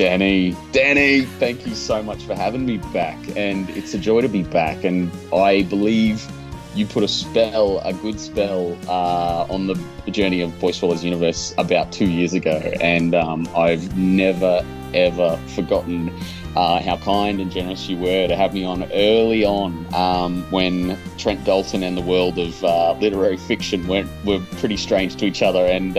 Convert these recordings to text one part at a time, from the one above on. Danny, thank you so much for having me back. And it's a joy to be back. And I believe you put a good spell on the journey of Boy Swallows Universe about 2 years ago. And I've never, ever forgotten how kind and generous you were to have me on early on when Trent Dalton and the world of literary fiction were pretty strange to each other. And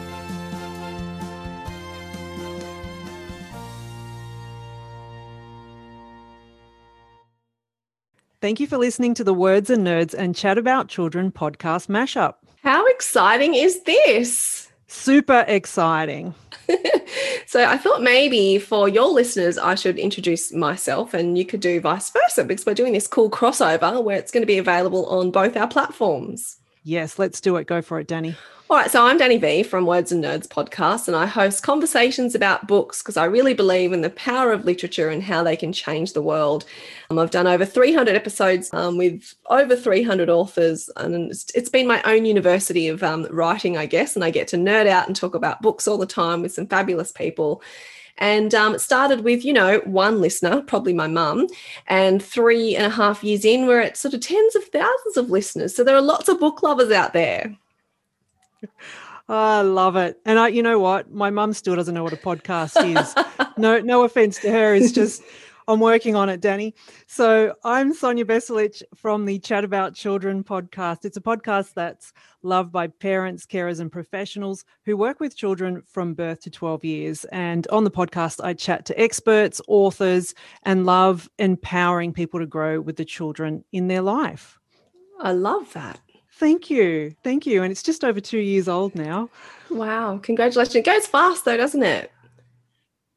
Thank you for listening to the Words and Nerds and Chat About Children podcast mashup. How exciting is this? Super exciting. So I thought maybe for your listeners, I should introduce myself and you could do vice versa, because we're doing this cool crossover where it's going to be available on both our platforms. Yes, let's do it. Go for it, Danny. All right, so I'm Danny V from Words and Nerds podcast, and I host conversations about books because I really believe in the power of literature and how they can change the world. I've done over 300 episodes with over 300 authors, and it's been my own university of writing, I guess, and I get to nerd out and talk about books all the time with some fabulous people. And it started with, you know, one listener, probably my mum, and 3.5 years in, we're at sort of tens of thousands of listeners. So there are lots of book lovers out there. I love it. And you know what? My mum still doesn't know what a podcast is. No offense to her. It's just I'm working on it, Danny. So I'm Sonia Beselich from the Chat About Children podcast. It's a podcast that's loved by parents, carers and professionals who work with children from birth to 12 years. And on the podcast, I chat to experts, authors, and love empowering people to grow with the children in their life. I love that. Thank you. And it's just over 2 years old now. Wow. Congratulations. It goes fast though, doesn't it?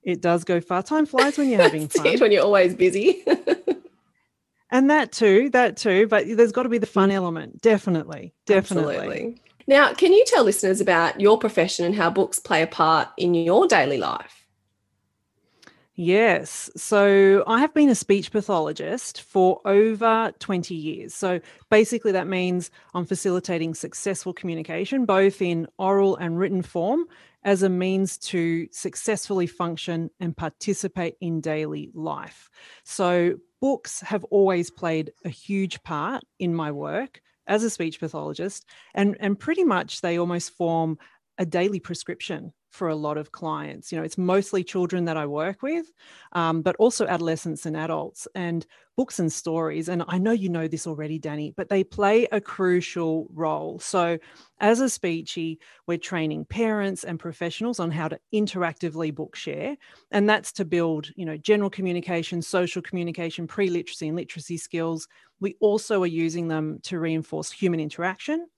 It does go fast. Time flies when you're having fun. It's when you're always busy. And that too. But there's got to be the fun element. Definitely. Absolutely. Now, can you tell listeners about your profession and how books play a part in your daily life? Yes. So I have been a speech pathologist for over 20 years. So basically that means I'm facilitating successful communication, both in oral and written form, as a means to successfully function and participate in daily life. So books have always played a huge part in my work as a speech pathologist, and pretty much they almost form a daily prescription for a lot of clients. You know, it's mostly children that I work with, but also adolescents and adults, and books and stories. And I know you know this already, Danny, but they play a crucial role. So as a speechie, we're training parents and professionals on how to interactively book share. And that's to build, you know, general communication, social communication, pre-literacy and literacy skills. We also are using them to reinforce human interaction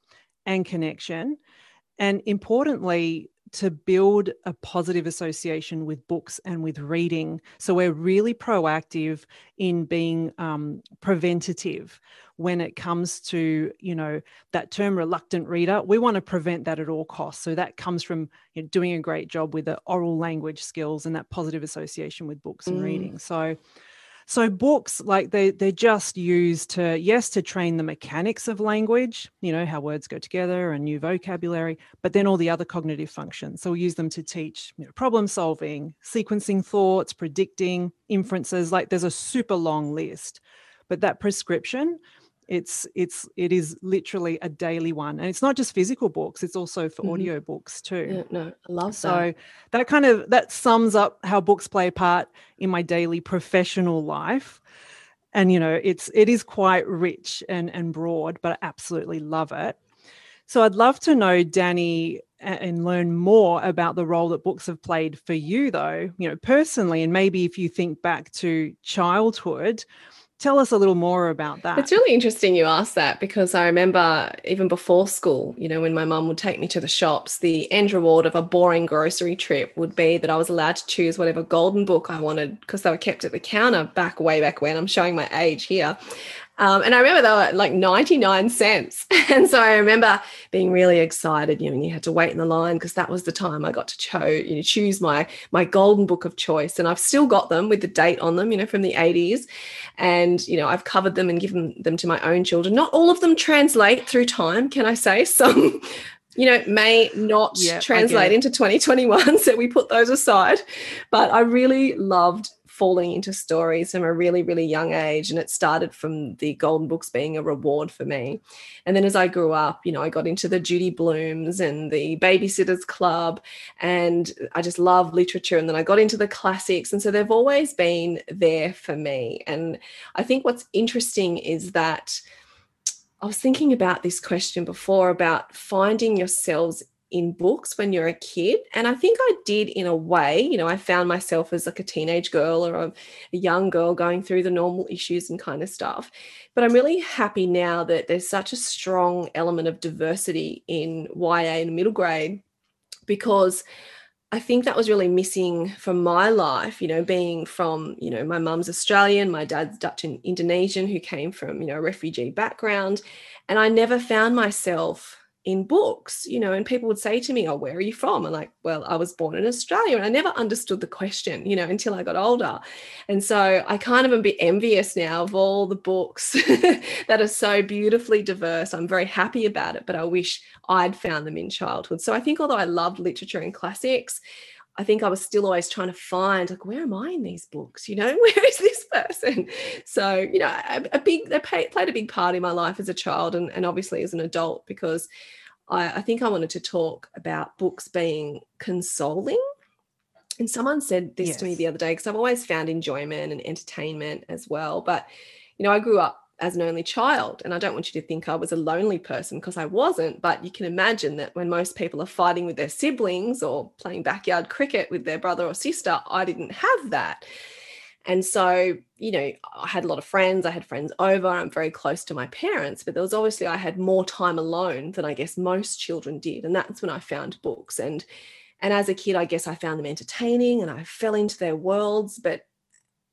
and connection. And importantly, to build a positive association with books and with reading. So we're really proactive in being preventative when it comes to, you know, that term reluctant reader. We want to prevent that at all costs. So that comes from, you know, doing a great job with the oral language skills and that positive association with books and reading. So So books, like they're just used to, yes, to train the mechanics of language, you know, how words go together and new vocabulary, but then all the other cognitive functions. So we use them to teach, you know, problem solving, sequencing thoughts, predicting, inferences. Like there's a super long list, but that prescription, it is literally a daily one. And it's not just physical books, it's also for audio books too. Yeah, no, I love that. So that kind of, that sums up how books play a part in my daily professional life. And, you know, it is quite rich and broad, but I absolutely love it. So I'd love to know, Danny, and learn more about the role that books have played for you though, you know, personally, and maybe if you think back to childhood. Tell us a little more about that. It's really interesting you asked that, because I remember even before school, you know, when my mum would take me to the shops, the end reward of a boring grocery trip would be that I was allowed to choose whatever Golden Book I wanted, because they were kept at the counter way back when. I'm showing my age here. And I remember they were like 99 cents. And so I remember being really excited, you know, and you had to wait in the line because that was the time I got to choose my Golden Book of choice. And I've still got them with the date on them, you know, from the 80s. And, you know, I've covered them and given them to my own children. Not all of them translate through time, can I say? Some, you know, may not translate into 2021. So we put those aside. But I really loved falling into stories from a really, really young age. And it started from the Golden Books being a reward for me. And then as I grew up, you know, I got into the Judy Blooms and the Babysitter's Club, and I just love literature. And then I got into the classics. And so they've always been there for me. And I think what's interesting is that I was thinking about this question before about finding yourselves in books when you're a kid. And I think I did in a way, you know, I found myself as like a teenage girl or a young girl going through the normal issues and kind of stuff. But I'm really happy now that there's such a strong element of diversity in YA and middle grade, because I think that was really missing from my life, you know, being from, you know, my mum's Australian, my dad's Dutch and Indonesian, who came from, you know, a refugee background. And I never found myself in books, you know, and people would say to me, oh, where are you from? I'm like, well, I was born in Australia. And I never understood the question, you know, until I got older. And so I kind of am a bit envious now of all the books that are so beautifully diverse. I'm very happy about it, but I wish I'd found them in childhood. So I think although I loved literature and classics, I think I was still always trying to find, like, where am I in these books? You know, where is this person? So, you know, they played a big part in my life as a child and obviously as an adult, because I think I wanted to talk about books being consoling. And someone said this to me the other day, because I've always found enjoyment and entertainment as well. But, you know, I grew up as an only child, and I don't want you to think I was a lonely person, because I wasn't, but you can imagine that when most people are fighting with their siblings or playing backyard cricket with their brother or sister, I didn't have that. And so, you know, I had a lot of friends, I had friends over, I'm very close to my parents, but there was obviously, I had more time alone than I guess most children did. And that's when I found books. And as a kid, I guess I found them entertaining and I fell into their worlds, but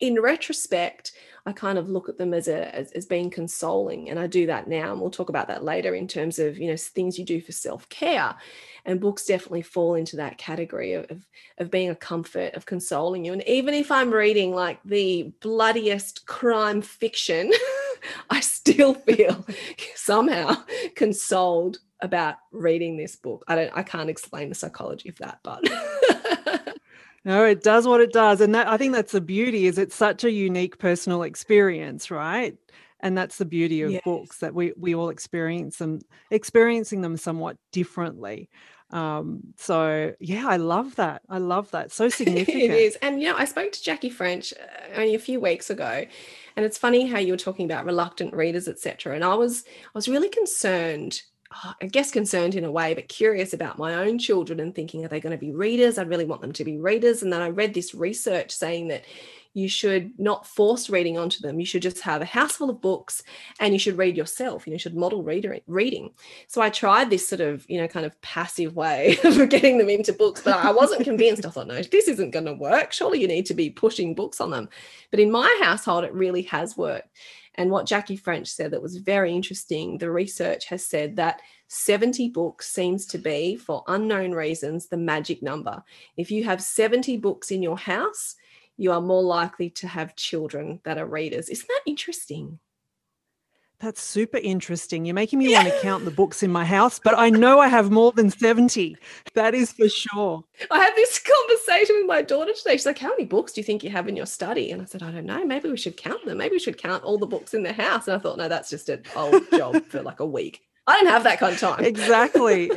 in retrospect, I kind of look at them as being consoling, and I do that now. And we'll talk about that later in terms of, you know, things you do for self-care, and books definitely fall into that category of being a comfort, of consoling you. And even if I'm reading like the bloodiest crime fiction, I still feel somehow consoled about reading this book. I can't explain the psychology of that, but no, it does what it does. And that, I think that's the beauty, is it's such a unique personal experience, right? And that's the beauty of books, that we all experiencing them somewhat differently. So, yeah, I love that. So significant. It is. And, you know, I spoke to Jackie French only a few weeks ago, and it's funny how you were talking about reluctant readers, etc. And I was really concerned, I guess concerned in a way, but curious about my own children and thinking, are they going to be readers? I really want them to be readers. And then I read this research saying that you should not force reading onto them. You should just have a house full of books and you should read yourself. You know, you should model reading. So I tried this sort of, you know, kind of passive way of getting them into books, but I wasn't convinced. I thought, no, this isn't going to work. Surely you need to be pushing books on them. But in my household, it really has worked. And what Jackie French said that was very interesting, the research has said that 70 books seems to be, for unknown reasons, the magic number. If you have 70 books in your house, you are more likely to have children that are readers. Isn't that interesting? That's super interesting. You're making me want to count the books in my house, but I know I have more than 70. That is for sure. I had this conversation with my daughter today. She's like, how many books do you think you have in your study? And I said, I don't know. Maybe we should count them. Maybe we should count all the books in the house. And I thought, no, that's just an old job for like a week. I don't have that kind of time. Exactly.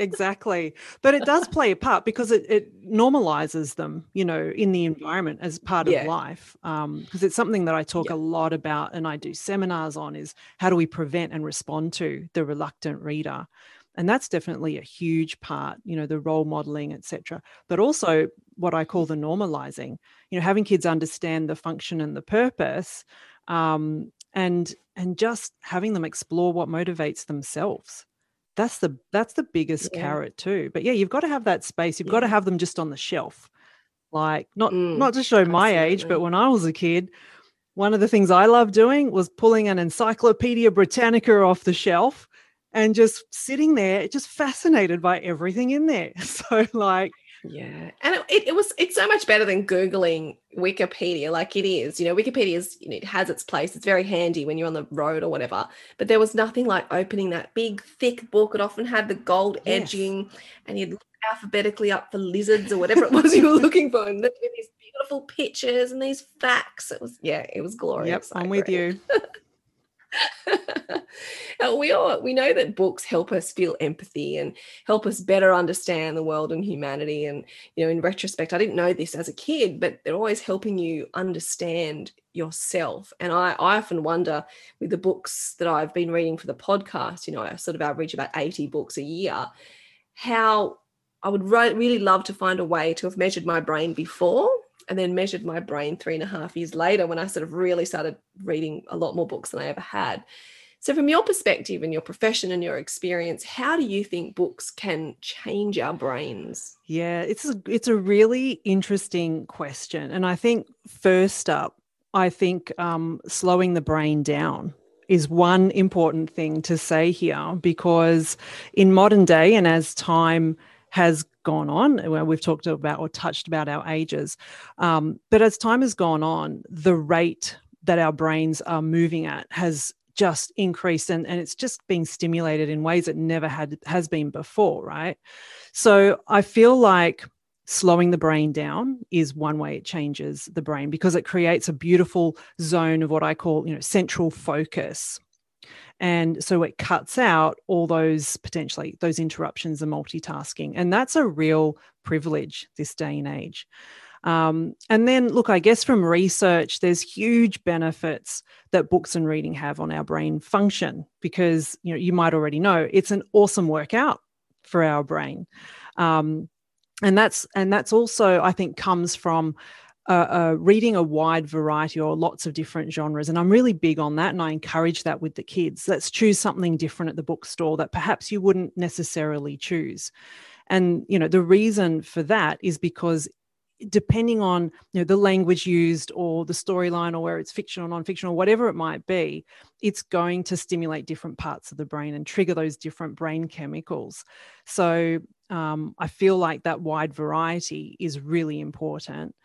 But it does play a part because it normalizes them, you know, in the environment as part of life. Because it's something that I talk a lot about and I do seminars on is how do we prevent and respond to the reluctant reader? And that's definitely a huge part, you know, the role modeling, et cetera. But also what I call the normalizing, you know, having kids understand the function and the purpose, and just having them explore what motivates themselves. That's the biggest carrot too. But yeah, you've got to have that space. You've got to have them just on the shelf. Like not to show my age, but when I was a kid, one of the things I loved doing was pulling an Encyclopedia Britannica off the shelf and just sitting there, just fascinated by everything in there. So like, yeah. And it's so much better than Googling Wikipedia. Like it is, you know, Wikipedia is, you know, it has its place. It's very handy when you're on the road or whatever, but there was nothing like opening that big, thick book. It often had the gold edging and you'd look alphabetically up for lizards or whatever it was you were looking for. And these beautiful pictures and these facts. It was glorious. Yep, I'm with you. We know that books help us feel empathy and help us better understand the world and humanity. And, you know, in retrospect, I didn't know this as a kid, but they're always helping you understand yourself. And I often wonder with the books that I've been reading for the podcast, you know, I sort of average about 80 books a year, how I would really love to find a way to have measured my brain before and then measured my brain 3.5 years later when I sort of really started reading a lot more books than I ever had. So from your perspective and your profession and your experience, how do you think books can change our brains? Yeah, it's a really interesting question. And I think first up, slowing the brain down is one important thing to say here, because in modern day and as time has gone on, we've talked about or touched about our ages. But as time has gone on, the rate that our brains are moving at has just increased and it's just being stimulated in ways it never has been before, right? So I feel like slowing the brain down is one way it changes the brain because it creates a beautiful zone of what I call, you know, central focus. And so it cuts out all those interruptions and multitasking. And that's a real privilege this day and age. And then, look, I guess from research, there's huge benefits that books and reading have on our brain function because, you know, you might already know it's an awesome workout for our brain. And that's also, I think, comes from reading a wide variety or lots of different genres. And I'm really big on that and I encourage that with the kids. Let's choose something different at the bookstore that perhaps you wouldn't necessarily choose. And, you know, the reason for that is because depending on, you know, the language used or the storyline or where it's fiction or non-fiction or whatever it might be, it's going to stimulate different parts of the brain and trigger those different brain chemicals. So I feel like that wide variety is really important.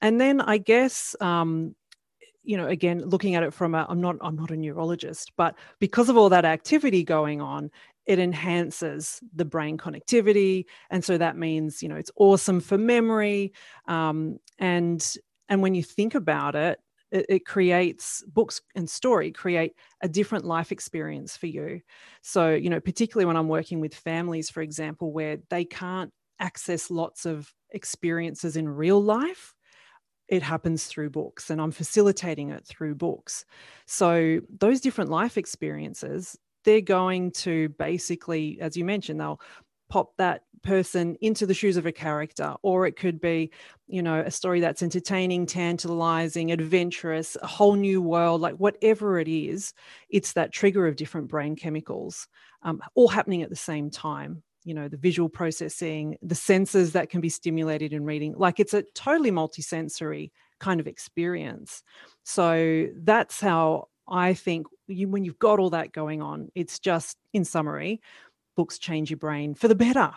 And then I guess, you know, again, looking at it from I'm not a neurologist, but because of all that activity going on, it enhances the brain connectivity. And so that means, you know, it's awesome for memory. And when you think about it, it creates books and story create a different life experience for you. So, you know, particularly when I'm working with families, for example, where they can't access lots of experiences in real life, it happens through books and I'm facilitating it through books. So those different life experiences, they're going to basically, as you mentioned, they'll pop that person into the shoes of a character, or it could be, you know, a story that's entertaining, tantalizing, adventurous, a whole new world, like whatever it is, it's that trigger of different brain chemicals all happening at the same time. You know, the visual processing, the senses that can be stimulated in reading, like it's a totally multisensory kind of experience. So that's how I think when you've got all that going on, it's just, in summary, books change your brain for the better.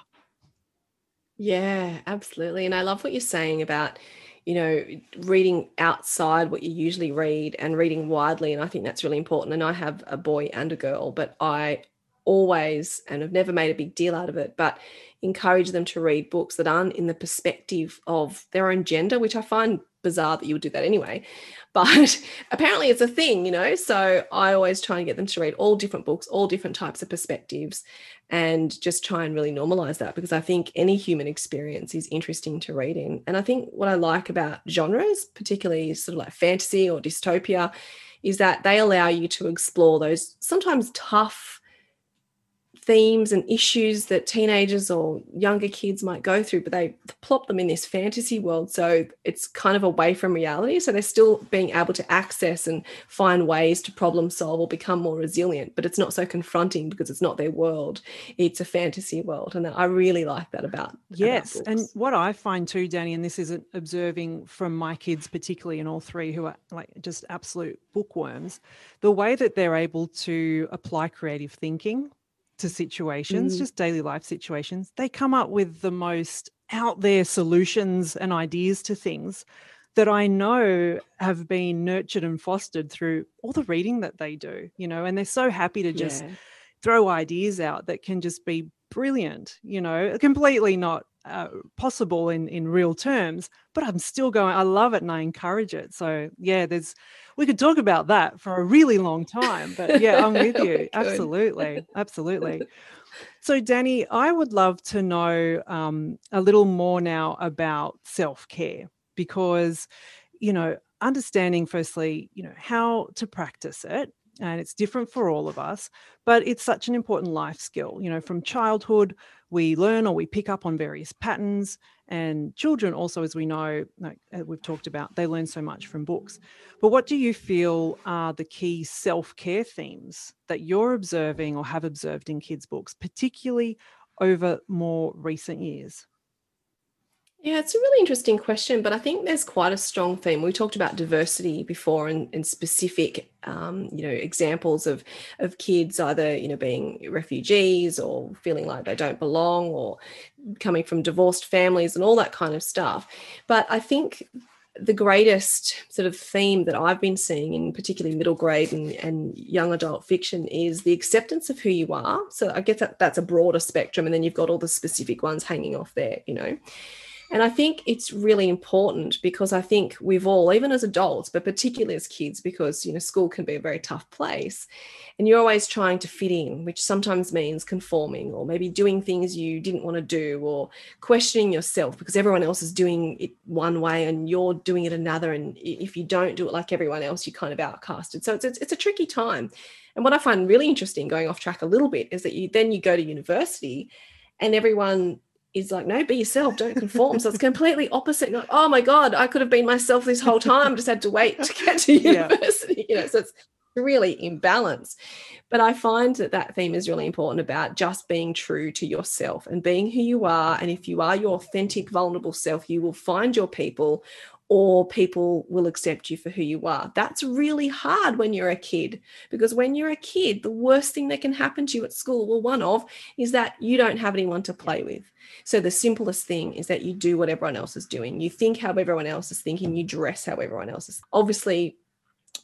Yeah, absolutely. And I love what you're saying about, you know, reading outside what you usually read and reading widely. And I think that's really important. And I have a boy and a girl, but I always, and I've never made a big deal out of it, but encourage them to read books that aren't in the perspective of their own gender, which I find bizarre that you would do that anyway, but apparently it's a thing, you know. So I always try and get them to read all different books, all different types of perspectives, and just try and really normalize that, because I think any human experience is interesting to read in. And I think what I like about genres, particularly sort of like fantasy or dystopia, is that they allow you to explore those sometimes tough themes and issues that teenagers or younger kids might go through, but they plop them in this fantasy world, so it's kind of away from reality, so they're still being able to access and find ways to problem solve or become more resilient, but it's not so confronting because it's not their world, it's a fantasy world. And I really like that about yes about books. And what I find too, Danny, and this is observing from my kids particularly, and all three who are like just absolute bookworms, the way that they're able to apply creative thinking to situations, just daily life situations, they come up with the most out there solutions and ideas to things that I know have been nurtured and fostered through all the reading that they do, you know, and they're so happy to just throw ideas out that can just be brilliant, you know, completely not possible in real terms, but I'm still going, I love it and I encourage it. So yeah, we could talk about that for a really long time, but yeah, I'm with you. Absolutely. So Danny, I would love to know a little more now about self-care, because, you know, understanding firstly, you know, how to practice it, and it's different for all of us, but it's such an important life skill. You know, from childhood, we learn or we pick up on various patterns, and children also, as we know, like we've talked about, they learn so much from books. But what do you feel are the key self-care themes that you're observing or have observed in kids' books, particularly over more recent years? Yeah, it's a really interesting question, but I think there's quite a strong theme. We talked about diversity before and specific, you know, examples of kids either, you know, being refugees or feeling like they don't belong or coming from divorced families and all that kind of stuff. But I think the greatest sort of theme that I've been seeing in particularly middle grade and young adult fiction is the acceptance of who you are. So I guess that's a broader spectrum, and then you've got all the specific ones hanging off there, you know. And I think it's really important, because I think we've all, even as adults, but particularly as kids, because, you know, school can be a very tough place and you're always trying to fit in, which sometimes means conforming or maybe doing things you didn't want to do or questioning yourself because everyone else is doing it one way and you're doing it another. And if you don't do it like everyone else, you're kind of outcasted. So it's a tricky time. And what I find really interesting, going off track a little bit, is that you go to university and everyone is like, no, be yourself, don't conform. So it's completely opposite. Like, oh my God, I could have been myself this whole time, just had to wait to get to university. Yeah. You know, so it's really imbalanced. But I find that theme is really important about just being true to yourself and being who you are. And if you are your authentic, vulnerable self, you will find your people, or people will accept you for who you are. That's really hard when you're a kid, because when you're a kid, the worst thing that can happen to you at school, well, one of, is that you don't have anyone to play with. So the simplest thing is that you do what everyone else is doing. You think how everyone else is thinking. You dress how everyone else is. Obviously,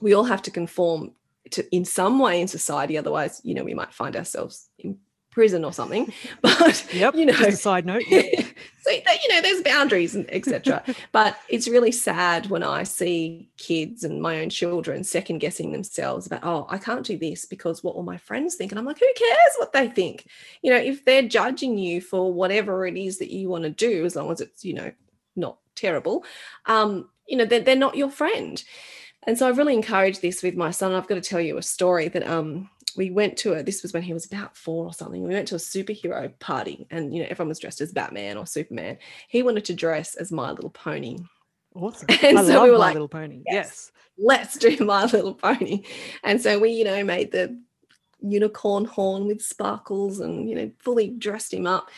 we all have to conform to in some way in society. Otherwise, you know, we might find ourselves in prison or something. But, you know, just a side note. Yep. So, you know, there's boundaries and et cetera. But it's really sad when I see kids and my own children second guessing themselves about, oh, I can't do this because what will my friends think? And I'm like, who cares what they think? You know, if they're judging you for whatever it is that you want to do, as long as it's, you know, not terrible, you know, they're not your friend. And so I've really encouraged this with my son. I've got to tell you a story that we went to this was when he was about 4 or something. We went to a superhero party and, you know, everyone was dressed as Batman or Superman. He wanted to dress as My Little Pony. Awesome. And I so love we were My Little Pony. Yes, let's do My Little Pony. And so we, you know, made the unicorn horn with sparkles and, you know, fully dressed him up.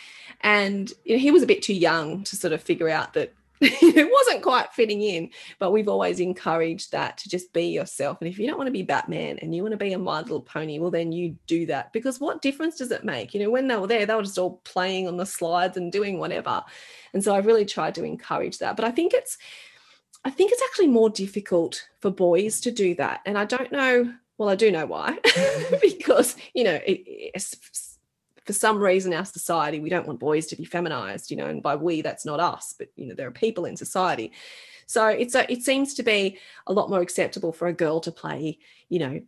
And, you know, he was a bit too young to sort of figure out that it wasn't quite fitting in, but we've always encouraged that to just be yourself. And if you don't want to be Batman and you want to be a My Little Pony, well, then you do that, because what difference does it make? You know, when they were there, they were just all playing on the slides and doing whatever. And so I've really tried to encourage that. But I think it's I think it's actually more difficult for boys to do that. And I don't know, well, I do know why, because, you know, for some reason our society, we don't want boys to be feminized, you know, and by we, that's not us, but, you know, there are people in society. So it seems to be a lot more acceptable for a girl to play, you know,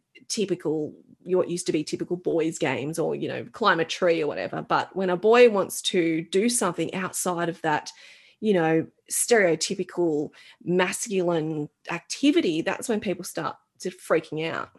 what used to be typical boys' games, or, you know, climb a tree or whatever. But when a boy wants to do something outside of that, you know, stereotypical masculine activity, that's when people start to freaking out.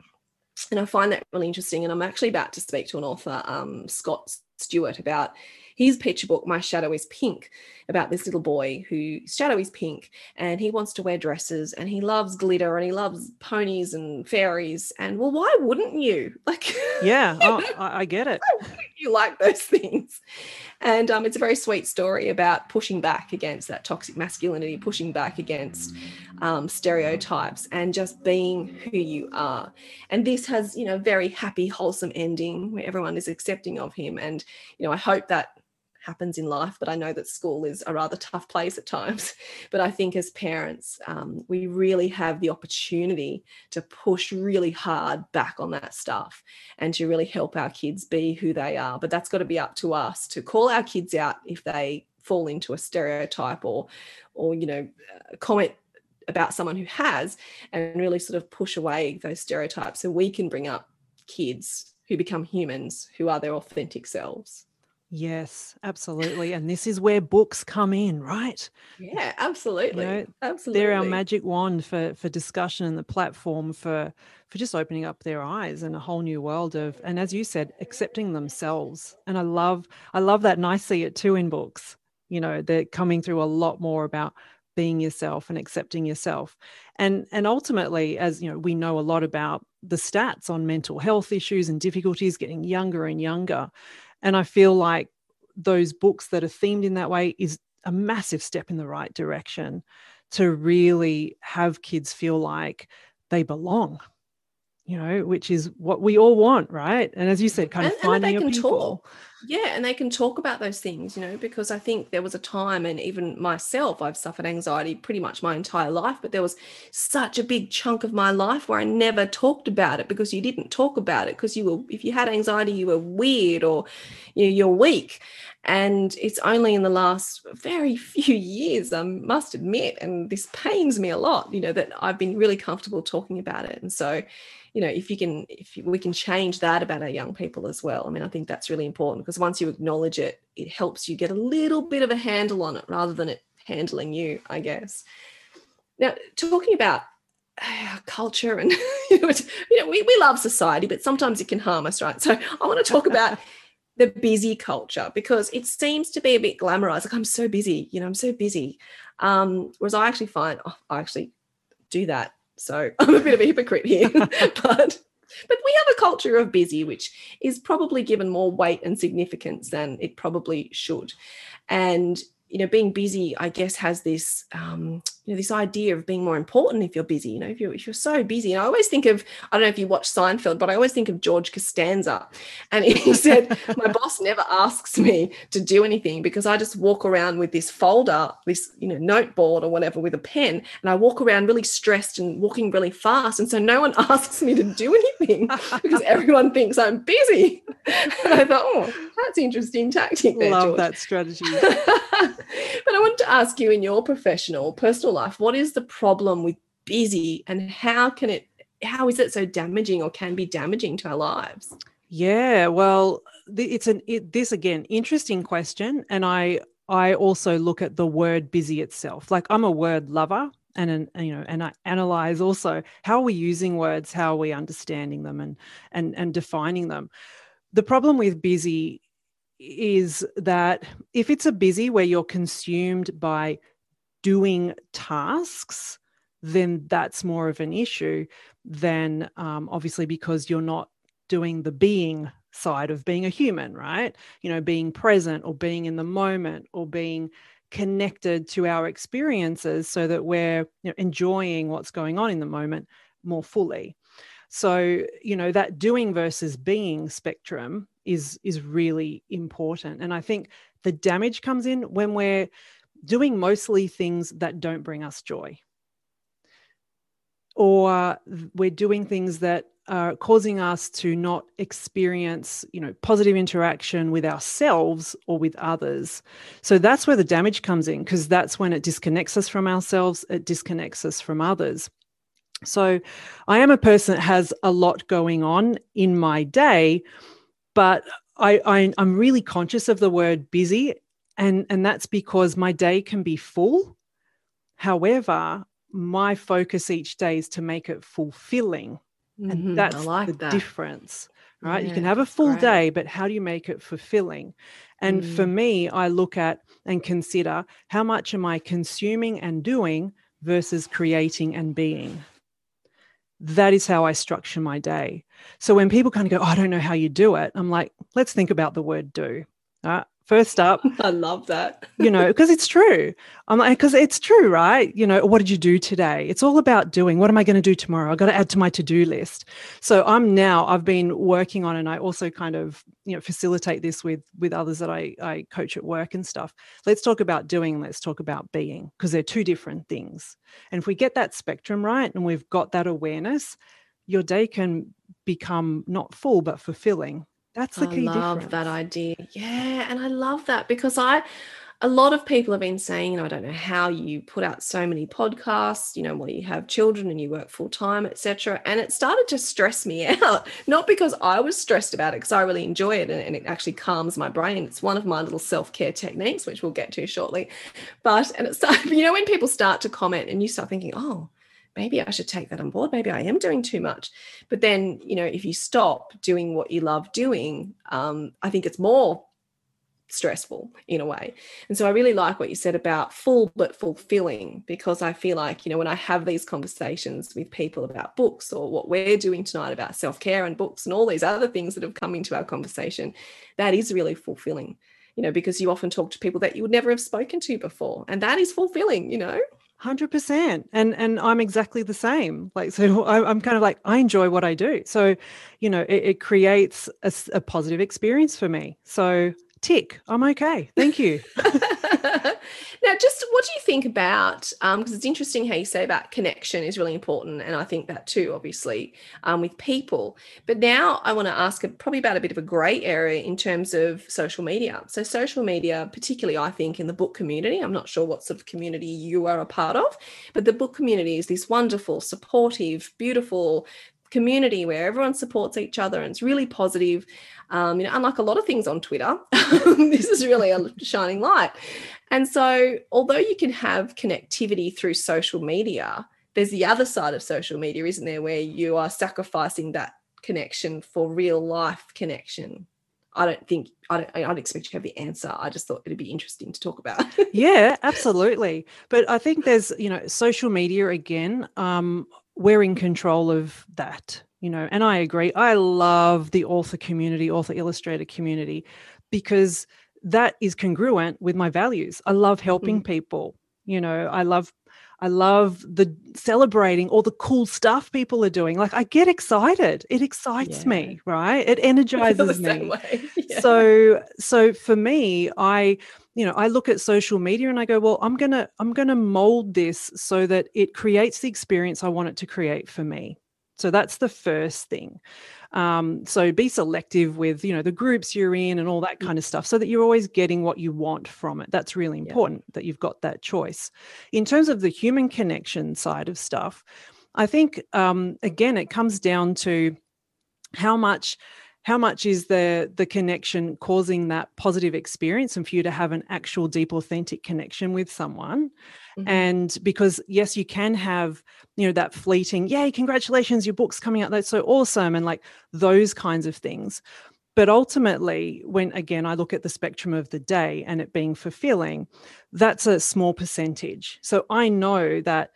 And I find that really interesting. And I'm actually about to speak to an author, Scott Stewart, about his picture book, My Shadow is Pink, about this little boy whose shadow is pink, and he wants to wear dresses, and he loves glitter, and he loves ponies and fairies. And, well, why wouldn't you? Like, yeah, oh, I get it. Why wouldn't you like those things? And it's a very sweet story about pushing back against that toxic masculinity, pushing back against stereotypes, and just being who you are. And this has, you know, very happy, wholesome ending where everyone is accepting of him. And, you know, I hope that happens in life, but I know that school is a rather tough place at times. But I think as parents, we really have the opportunity to push really hard back on that stuff and to really help our kids be who they are. But that's got to be up to us to call our kids out if they fall into a stereotype or you know, comment about someone who has, and really sort of push away those stereotypes so we can bring up kids who become humans, who are their authentic selves. Yes, absolutely. And this is where books come in, right? Yeah, absolutely. You know, absolutely. They're our magic wand for discussion and the platform for just opening up their eyes and a whole new world of, and as you said, accepting themselves. And I love that. And I see it too in books. You know, they're coming through a lot more about being yourself and accepting yourself. And ultimately, as you know, we know a lot about the stats on mental health issues and difficulties getting younger and younger. And I feel like those books that are themed in that way is a massive step in the right direction to really have kids feel like they belong, you know, which is what we all want, right? And as you said, kind of finding your people. Yeah, and they can talk about those things, you know, because I think there was a time, and even myself, I've suffered anxiety pretty much my entire life, but there was such a big chunk of my life where I never talked about it, because you didn't talk about it, because if you had anxiety, you were weird, or you know, you're weak. And it's only in the last very few years, I must admit, and this pains me a lot, you know, that I've been really comfortable talking about it. And so, you know, if we can change that about our young people as well. I mean, I think that's really important, because once you acknowledge it, it helps you get a little bit of a handle on it rather than it handling you, I guess. Now, talking about culture and, you know, we love society, but sometimes it can harm us, right? So I want to talk about the busy culture, because it seems to be a bit glamorized. Like, I'm so busy, you know, I'm so busy. Whereas I actually find, I actually do that. So I'm a bit of a hypocrite here, but we have a culture of busy, which is probably given more weight and significance than it probably should. And, you know, being busy, I guess, has this, you know, this idea of being more important if you're busy, you know, if you're so busy. And I always think of, I don't know if you watch Seinfeld, but I always think of George Costanza. And he said, my boss never asks me to do anything because I just walk around with this folder, this, you know, noteboard or whatever with a pen. And I walk around really stressed and walking really fast. And so no one asks me to do anything because everyone thinks I'm busy. And I thought, oh, that's interesting tactic there, George. Love that strategy. But I want to ask you, in your professional, personal life, what is the problem with busy, and how is it so damaging, or can be damaging, to our lives? Yeah, well, this again, interesting question. And I also look at the word busy itself. Like, I'm a word lover, and I analyze also how we're using words, how we're understanding them and defining them. The problem with busy is that if it's a busy where you're consumed by doing tasks, then that's more of an issue than obviously, because you're not doing the being side of being a human, right? You know, being present or being in the moment or being connected to our experiences so that we're, you know, enjoying what's going on in the moment more fully. So, you know, that doing versus being spectrum is really important. And I think the damage comes in when we're doing mostly things that don't bring us joy. or we're doing things that are causing us to not experience, you know, positive interaction with ourselves or with others. So that's where the damage comes in, because that's when it disconnects us from ourselves, it disconnects us from others. So I am a person that has a lot going on in my day, but I'm really conscious of the word busy, and that's because my day can be full. However, my focus each day is to make it fulfilling. And that's the difference, right? Yeah, you can have a full day, but how do you make it fulfilling? And for me, I look at and consider how much am I consuming and doing versus creating and being. That is how I structure my day. So when people kind of go, oh, I don't know how you do it, I'm like, let's think about the word do. First up, I love that. You know, because it's true. I'm like, because it's true, right? You know, what did you do today? It's all about doing. What am I going to do tomorrow? I've got to add to my to-do list. So I've been working on, and I also kind of, you know, facilitate this with others that I coach at work and stuff. Let's talk about doing, let's talk about being, because they're two different things. And if we get that spectrum right and we've got that awareness, your day can become not full, but fulfilling. That's the key difference. I love that idea. Yeah, and I love that because a lot of people have been saying, you know, I don't know how you put out so many podcasts, you know, while you have children and you work full time, etc. And it started to stress me out, not because I was stressed about it, because I really enjoy it and it actually calms my brain. It's one of my little self-care techniques, which we'll get to shortly. But, and it's, you know, when people start to comment and you start thinking, oh, maybe I should take that on board. Maybe I am doing too much. But then, you know, if you stop doing what you love doing, I think it's more stressful in a way. And so I really like what you said about full but fulfilling, because I feel like, you know, when I have these conversations with people about books or what we're doing tonight about self-care and books and all these other things that have come into our conversation, that is really fulfilling, you know, because you often talk to people that you would never have spoken to before. And that is fulfilling, you know. 100%. And I'm exactly the same. Like, so I'm kind of like, I enjoy what I do. So, you know, it creates a positive experience for me. So tick, I'm okay. Thank you. Now, just what do you think about, because it's interesting how you say about connection is really important. And I think that too, obviously, with people. But now I want to ask probably about a bit of a grey area in terms of social media. So social media, particularly, I think, in the book community, I'm not sure what sort of community you are a part of, but the book community is this wonderful, supportive, beautiful community where everyone supports each other and it's really positive. You know, unlike a lot of things on Twitter, this is really a shining light. And so although you can have connectivity through social media, there's the other side of social media, isn't there, where you are sacrificing that connection for real life connection. I don't expect you to have the answer. I just thought it'd be interesting to talk about. Yeah, absolutely. But I think there's, you know, social media again, we're in control of that, you know, and I agree. I love the author community, author illustrator community, because that is congruent with my values. I love helping people, you know, I love the celebrating all the cool stuff people are doing. Like, I get excited. It excites me, right? It energizes me. Yeah. So for me, I look at social media and I go, well, I'm going to mold this so that it creates the experience I want it to create for me. So that's the first thing. So be selective with, you know, the groups you're in and all that kind of stuff so that you're always getting what you want from it. That's really important that you've got that choice. In terms of the human connection side of stuff, I think, again, it comes down to how much is the connection causing that positive experience and for you to have an actual deep, authentic connection with someone. And because, yes, you can have, you know, that fleeting, yay, congratulations, your book's coming out, that's so awesome, and like those kinds of things. But ultimately, when, again, I look at the spectrum of the day and it being fulfilling, that's a small percentage. So I know that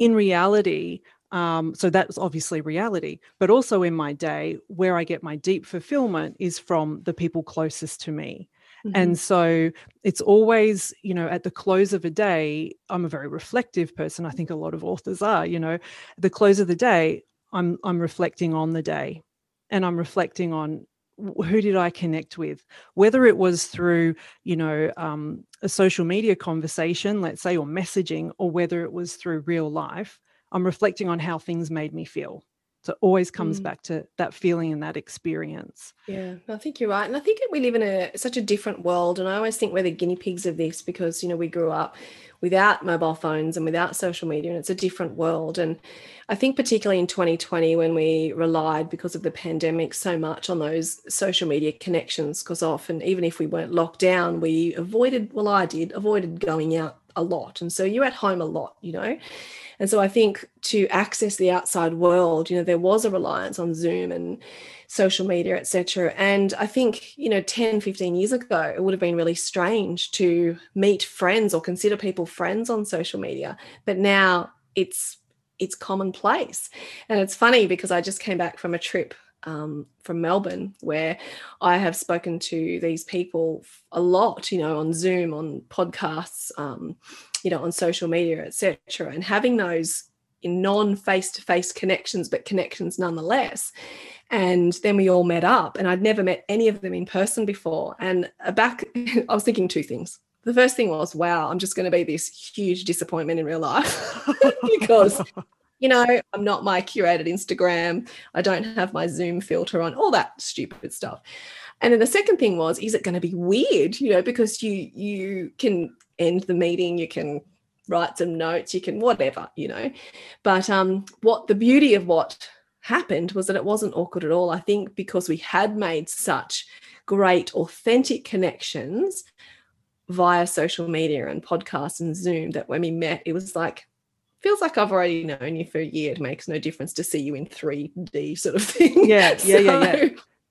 in reality, so that's obviously reality, but also in my day where I get my deep fulfillment is from the people closest to me. And so it's always, you know, at the close of a day, I'm a very reflective person. I think a lot of authors are, you know, at the close of the day, I'm reflecting on the day and I'm reflecting on who did I connect with, whether it was through, you know, a social media conversation, let's say, or messaging, or whether it was through real life. I'm reflecting on how things made me feel. So it always comes back to that feeling and that experience. Yeah, I think you're right. And I think we live in such a different world. And I always think we're the guinea pigs of this because, you know, we grew up without mobile phones and without social media, and it's a different world. And I think particularly in 2020, when we relied because of the pandemic so much on those social media connections, because often, even if we weren't locked down, we avoided going out a lot. And so you're at home a lot, you know. And so I think to access the outside world, you know, there was a reliance on Zoom and social media, et cetera. And I think, you know, 10, 15 years ago, it would have been really strange to meet friends or consider people friends on social media. But now it's commonplace. And it's funny because I just came back from a trip from Melbourne, where I have spoken to these people a lot, you know, on Zoom, on podcasts, you know, on social media, etc., and having those in non-face-to-face connections, but connections nonetheless. And then we all met up, and I'd never met any of them in person before. And I was thinking two things. The first thing was, wow, I'm just going to be this huge disappointment in real life because, you know, I'm not my curated Instagram. I don't have my Zoom filter on, all that stupid stuff. And then the second thing was, is it going to be weird? You know, because you can end the meeting, you can write some notes, you can whatever, you know. But what the beauty of what happened was that it wasn't awkward at all, I think, because we had made such great authentic connections via social media and podcasts and Zoom that when we met, it was like, feels like I've already known you for a year. It makes no difference to see you in 3D sort of thing. Yeah, yeah.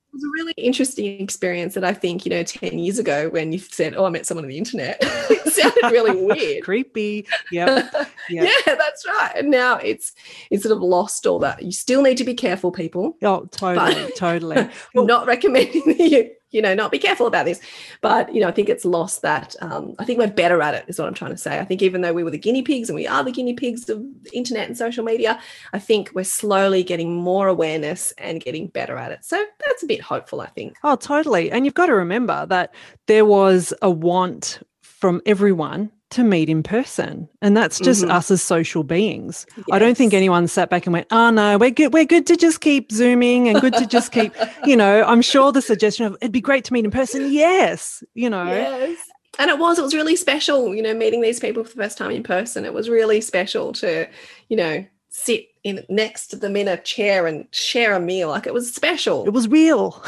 It was a really interesting experience that I think, you know, 10 years ago when you said, oh, I met someone on the internet, it sounded really weird. Creepy. Yep. Yeah, that's right. And now it's sort of lost all that. You still need to be careful, people. Oh, totally. Well, not recommending that you know, not be careful about this. But, you know, I think it's lost that. I think we're better at it is what I'm trying to say. I think even though we were the guinea pigs, and we are the guinea pigs of internet and social media, I think we're slowly getting more awareness and getting better at it. So that's a bit hopeful, I think. Oh, totally. And you've got to remember that there was a want from everyone to meet in person. And that's just us as social beings. Yes. I don't think anyone sat back and went, oh no, we're good to just keep Zooming and good to just keep, you know, I'm sure the suggestion of it'd be great to meet in person. Yes, you know. Yes. And it was really special, you know, meeting these people for the first time in person. It was really special to, you know, sit in next to them in a chair and share a meal. Like, it was special. It was real.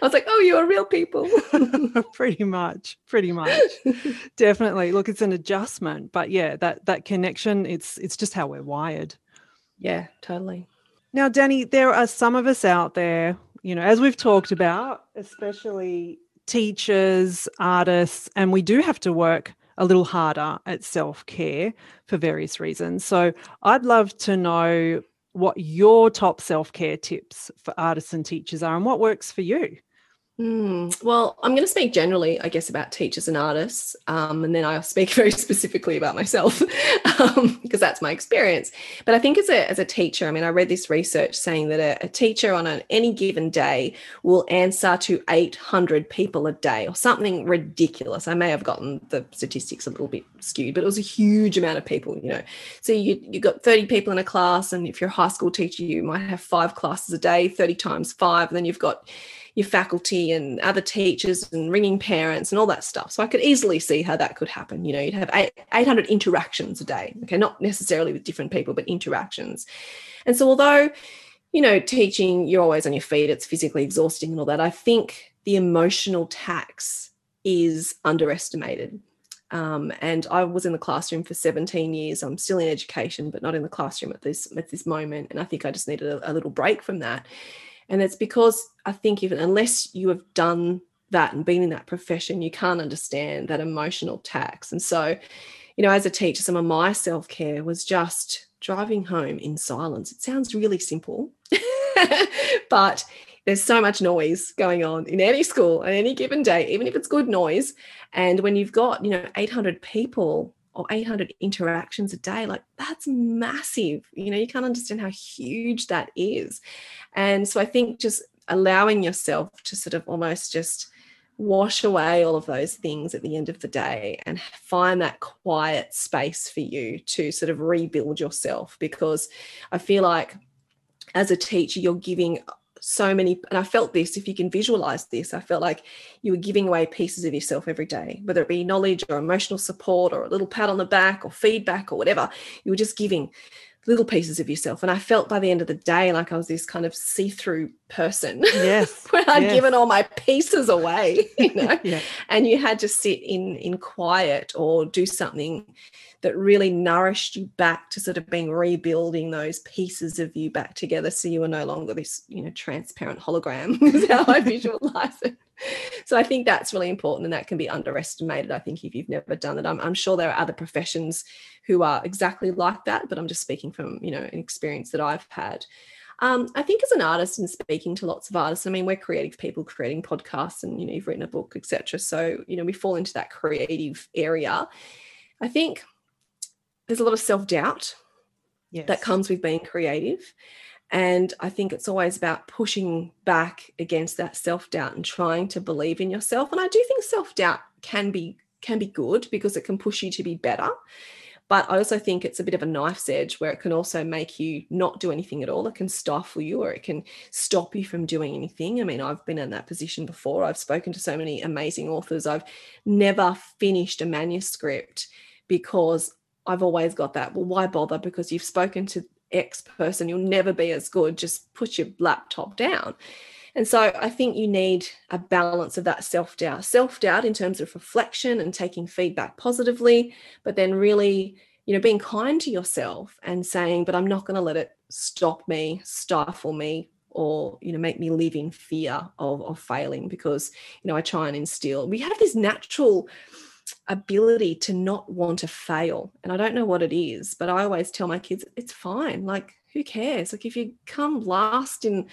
I was like, oh, you are real people. Pretty much. Definitely. Look, it's an adjustment. But, yeah, that connection, it's just how we're wired. Yeah, totally. Now, Danny, there are some of us out there, you know, as we've talked about, especially teachers, artists, and we do have to work a little harder at self-care for various reasons. So I'd love to know what your top self-care tips for artists and teachers are and what works for you. Well, I'm going to speak generally, I guess, about teachers and artists, and then I'll speak very specifically about myself because that's my experience. But I think as a teacher, I mean, I read this research saying that a teacher on any given day will answer to 800 people a day or something ridiculous. I may have gotten the statistics a little bit skewed, but it was a huge amount of people, you know. So you got 30 people in a class, and if you're a high school teacher, you might have 5 classes a day, 30 times 5, and then you've got your faculty and other teachers and ringing parents and all that stuff. So I could easily see how that could happen. You know, you'd have 800 interactions a day, okay, not necessarily with different people, but interactions. And so although, you know, teaching, you're always on your feet, it's physically exhausting and all that, I think the emotional tax is underestimated. And I was in the classroom for 17 years. I'm still in education, but not in the classroom at this moment. And I think I just needed a little break from that. And it's because I think even unless you have done that and been in that profession, you can't understand that emotional tax. And so, you know, as a teacher, some of my self-care was just driving home in silence. It sounds really simple, but there's so much noise going on in any school on any given day, even if it's good noise. And when you've got, you know, 800 people or 800 interactions a day, like, that's massive. You know, you can't understand how huge that is. And so I think just allowing yourself to sort of almost just wash away all of those things at the end of the day and find that quiet space for you to sort of rebuild yourself. Because I feel like as a teacher, you're giving so many, and I felt this, if you can visualize this, I felt like you were giving away pieces of yourself every day, whether it be knowledge or emotional support or a little pat on the back or feedback or whatever. You were just giving little pieces of yourself. And I felt by the end of the day like I was this kind of see-through person. Yes. When I'd given all my pieces away, you know. Yeah. And you had to sit in quiet or do something that really nourished you back to sort of being rebuilding those pieces of you back together, so you were no longer this, you know, transparent hologram is how I visualize it. So I think that's really important, and that can be underestimated, I think, if you've never done it. I'm sure there are other professions who are exactly like that, but I'm just speaking from, you know, an experience that I've had. I think as an artist and speaking to lots of artists, I mean, we're creative people creating podcasts and, you know, you've written a book, etc. So, you know, we fall into that creative area. I think there's a lot of self-doubt that comes with being creative. And I think it's always about pushing back against that self-doubt and trying to believe in yourself. And I do think self-doubt can be good because it can push you to be better. But I also think it's a bit of a knife's edge where it can also make you not do anything at all. It can stifle you, or it can stop you from doing anything. I mean, I've been in that position before. I've spoken to so many amazing authors. I've never finished a manuscript because I've always got that, well, why bother? Because you've spoken to X person, you'll never be as good, just put your laptop down. And so I think you need a balance of that self-doubt in terms of reflection and taking feedback positively, but then really, you know, being kind to yourself and saying, but I'm not going to let it stop me, stifle me, or, you know, make me live in fear of failing. Because, you know, I try and instill, we have this natural ability to not want to fail, and I don't know what it is, but I always tell my kids, it's fine, like, who cares? Like, if you come last in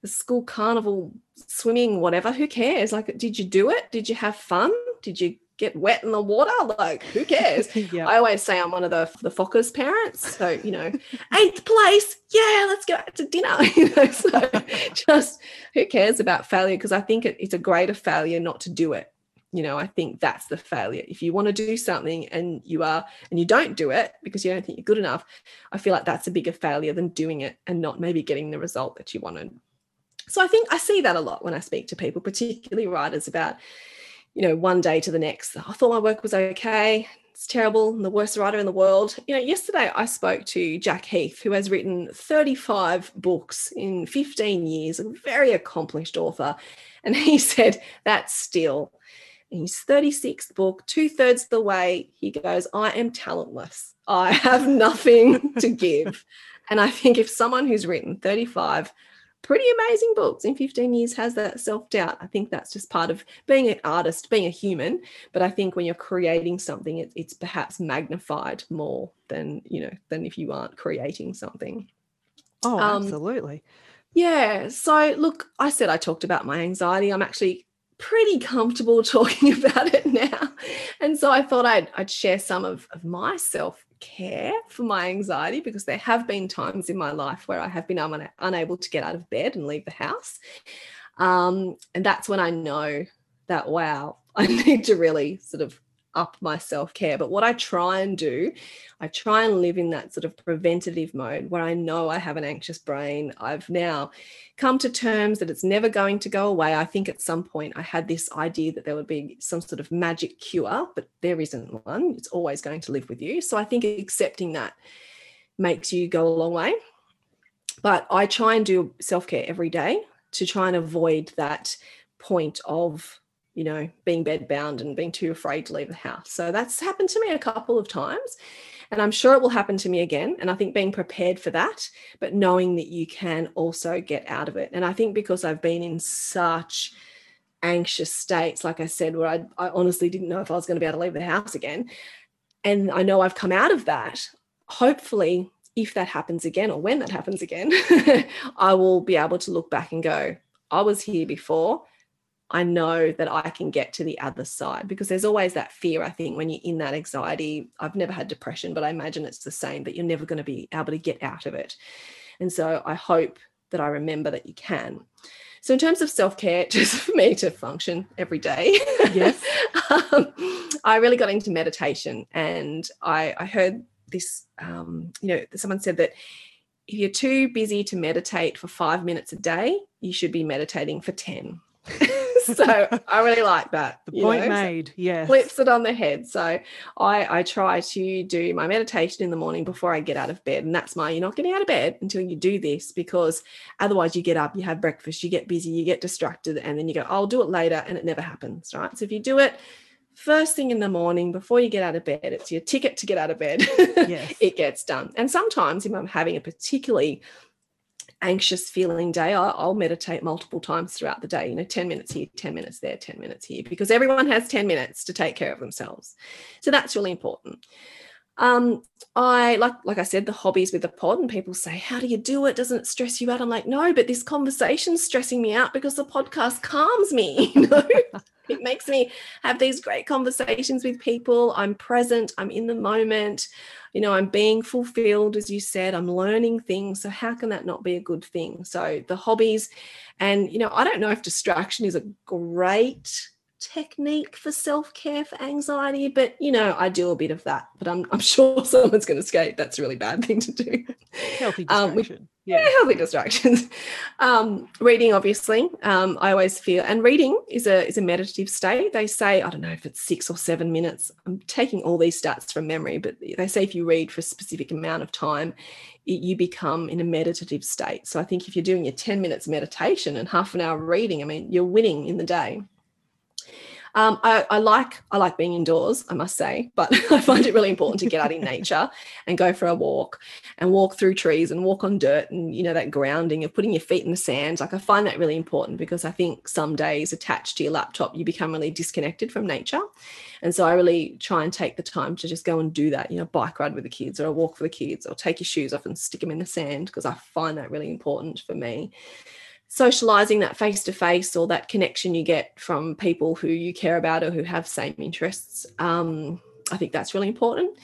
the school carnival, swimming, whatever, who cares? Like, did you do it? Did you have fun? Did you get wet in the water? Like, who cares? Yeah. I always say I'm one of the Fockers parents, so, you know, 8th place, yeah, let's go out to dinner, you know. So just, who cares about failure? Because I think it's a greater failure not to do it. You know, I think that's the failure. If you want to do something and you don't do it because you don't think you're good enough, I feel like that's a bigger failure than doing it and not maybe getting the result that you wanted. So I think I see that a lot when I speak to people, particularly writers, about, you know, one day to the next. I thought my work was okay. It's terrible. I'm the worst writer in the world. You know, yesterday I spoke to Jack Heath, who has written 35 books in 15 years, a very accomplished author. And he said, that's still... in his 36th book, 2/3 of the way, he goes, I am talentless. I have nothing to give. And I think if someone who's written 35 pretty amazing books in 15 years has that self-doubt, I think that's just part of being an artist, being a human. But I think when you're creating something, it's perhaps magnified more than, you know, than if you aren't creating something. Oh, absolutely. Yeah. So, look, I said I talked about my anxiety. I'm actually pretty comfortable talking about it now, and so I thought I'd share some of my self-care for my anxiety, because there have been times in my life where I have been unable to get out of bed and leave the house, and that's when I know that, wow, I need to really sort of up my self-care. But what I try and do, I try and live in that sort of preventative mode where I know I have an anxious brain. I've now come to terms that it's never going to go away. I think at some point I had this idea that there would be some sort of magic cure, but there isn't one. It's always going to live with you. So I think accepting that makes you go a long way. But I try and do self-care every day to try and avoid that point of, you know, being bedbound and being too afraid to leave the house. So that's happened to me a couple of times, and I'm sure it will happen to me again. And I think being prepared for that, but knowing that you can also get out of it. And I think because I've been in such anxious states, like I said, where I honestly didn't know if I was going to be able to leave the house again. And I know I've come out of that. Hopefully, if that happens again, or when that happens again, I will be able to look back and go, I was here before. I know that I can get to the other side, because there's always that fear, I think, when you're in that anxiety. I've never had depression, but I imagine it's the same, that you're never going to be able to get out of it. And so I hope that I remember that you can. So in terms of self-care, just for me to function every day, yes. I really got into meditation, and I heard this, you know, someone said that if you're too busy to meditate for 5 minutes a day, you should be meditating for 10. So I really like that. The point made, yes. Flips it on the head. So I try to do my meditation in the morning before I get out of bed. And that's my, you're not getting out of bed until you do this, because otherwise you get up, you have breakfast, you get busy, you get distracted, and then you go, I'll do it later, and it never happens, right? So if you do it first thing in the morning before you get out of bed, it's your ticket to get out of bed. Yes. It gets done. And sometimes if I'm having a particularly anxious feeling day, I'll meditate multiple times throughout the day, you know, 10 minutes here, 10 minutes there, 10 minutes here, because everyone has 10 minutes to take care of themselves. So that's really important. I like I said, the hobbies with the pod, and people say, how do you do it? Doesn't it stress you out? I'm like, no, but this conversation's stressing me out because the podcast calms me, you know. It makes me have these great conversations with people. I'm present, I'm in the moment, you know, I'm being fulfilled, as you said, I'm learning things. So how can that not be a good thing? So the hobbies, and, you know, I don't know if distraction is a great technique for self-care for anxiety, but, you know, I do a bit of that. But I'm sure someone's going to skate, that's a really bad thing to do. Healthy distraction. Healthy distractions. Reading, obviously. I always feel, and reading is a meditative state. They say, I don't know if it's 6 or 7 minutes, I'm taking all these stats from memory, but they say if you read for a specific amount of time, you become in a meditative state. So I think if you're doing your 10 minutes meditation and half an hour reading, I mean, you're winning in the day. I like being indoors, I must say, but I find it really important to get out in nature and go for a walk and walk through trees and walk on dirt, and, you know, that grounding of putting your feet in the sand. Like, I find that really important, because I think some days attached to your laptop, you become really disconnected from nature. And so I really try and take the time to just go and do that, you know, bike ride with the kids, or a walk for the kids, or take your shoes off and stick them in the sand, because I find that really important for me. Socializing, that face-to-face or that connection you get from people who you care about or who have same interests, I think that's really important.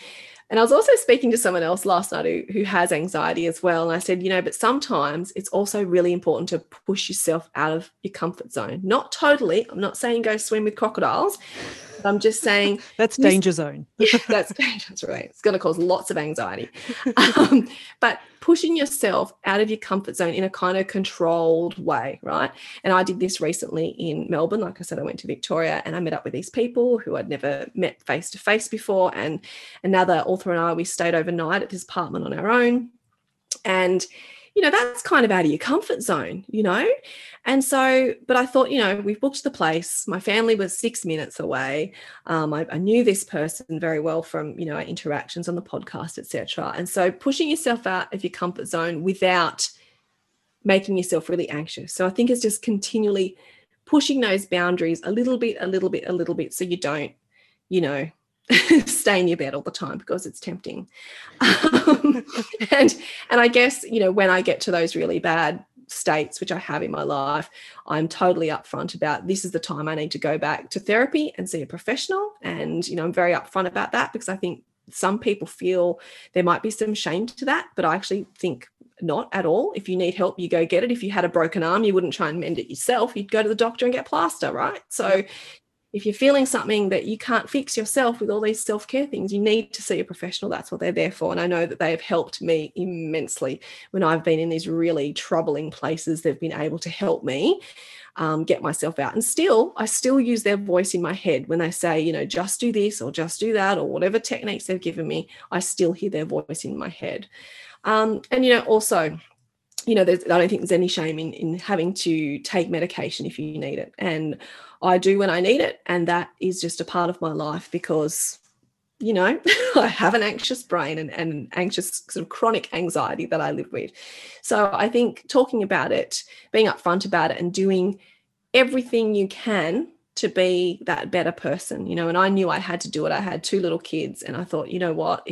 And I was also speaking to someone else last night who has anxiety as well, and I said, you know, but sometimes it's also really important to push yourself out of your comfort zone. Not totally, I'm not saying go swim with crocodiles, but I'm just saying that's danger zone. Yeah, that's dangerous, right? It's going to cause lots of anxiety. But pushing yourself out of your comfort zone in a kind of controlled way, right? And I did this recently in Melbourne. Like I said, I went to Victoria and I met up with these people who I'd never met face to face before, and another author and I, we stayed overnight at this apartment on our own. And, you know, that's kind of out of your comfort zone, you know. And so, but I thought, you know, we've booked the place. My family was 6 minutes away. I knew this person very well from, you know, our interactions on the podcast, etc. And so pushing yourself out of your comfort zone without making yourself really anxious. So I think it's just continually pushing those boundaries a little bit, so you don't, you know, stay in your bed all the time, because it's tempting. And I guess, you know, when I get to those really bad states, which I have in my life, I'm totally upfront about, this is the time I need to go back to therapy and see a professional. And, you know, I'm very upfront about that, because I think some people feel there might be some shame to that, but I actually think not at all. If you need help, you go get it. If you had a broken arm, you wouldn't try and mend it yourself. You'd go to the doctor and get plaster, right? So if you're feeling something that you can't fix yourself with all these self-care things, you need to see a professional. That's what they're there for. And I know that they have helped me immensely when I've been in these really troubling places. They've been able to help me get myself out. And I still use their voice in my head when they say, you know, just do this or just do that, or whatever techniques they've given me, I still hear their voice in my head. And, you know, also, you know, I don't think there's any shame in having to take medication if you need it. And I do when I need it. And that is just a part of my life, because, you know, I have an anxious brain and anxious sort of chronic anxiety that I live with. So I think talking about it, being upfront about it, and doing everything you can to be that better person, you know. And I knew I had to do it. I had 2 little kids, and I thought, you know what,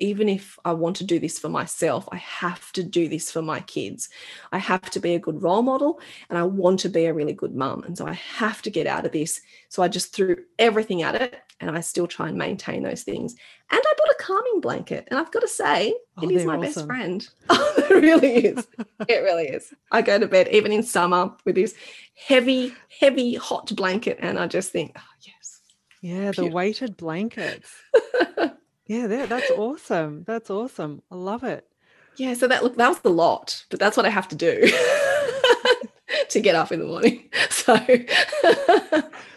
even if I want to do this for myself, I have to do this for my kids. I have to be a good role model, and I want to be a really good mum. And so I have to get out of this. So I just threw everything at it, and I still try and maintain those things. And I bought a calming blanket. And I've got to say, it is my awesome. Best friend. Oh, it really is. It really is. I go to bed, even in summer, with this heavy, heavy, hot blanket. And I just think, oh, yes. Yeah, beautiful. The weighted blankets. Yeah, that's awesome. That's awesome. I love it. Yeah, so that was the lot, but that's what I have to do to get up in the morning. So,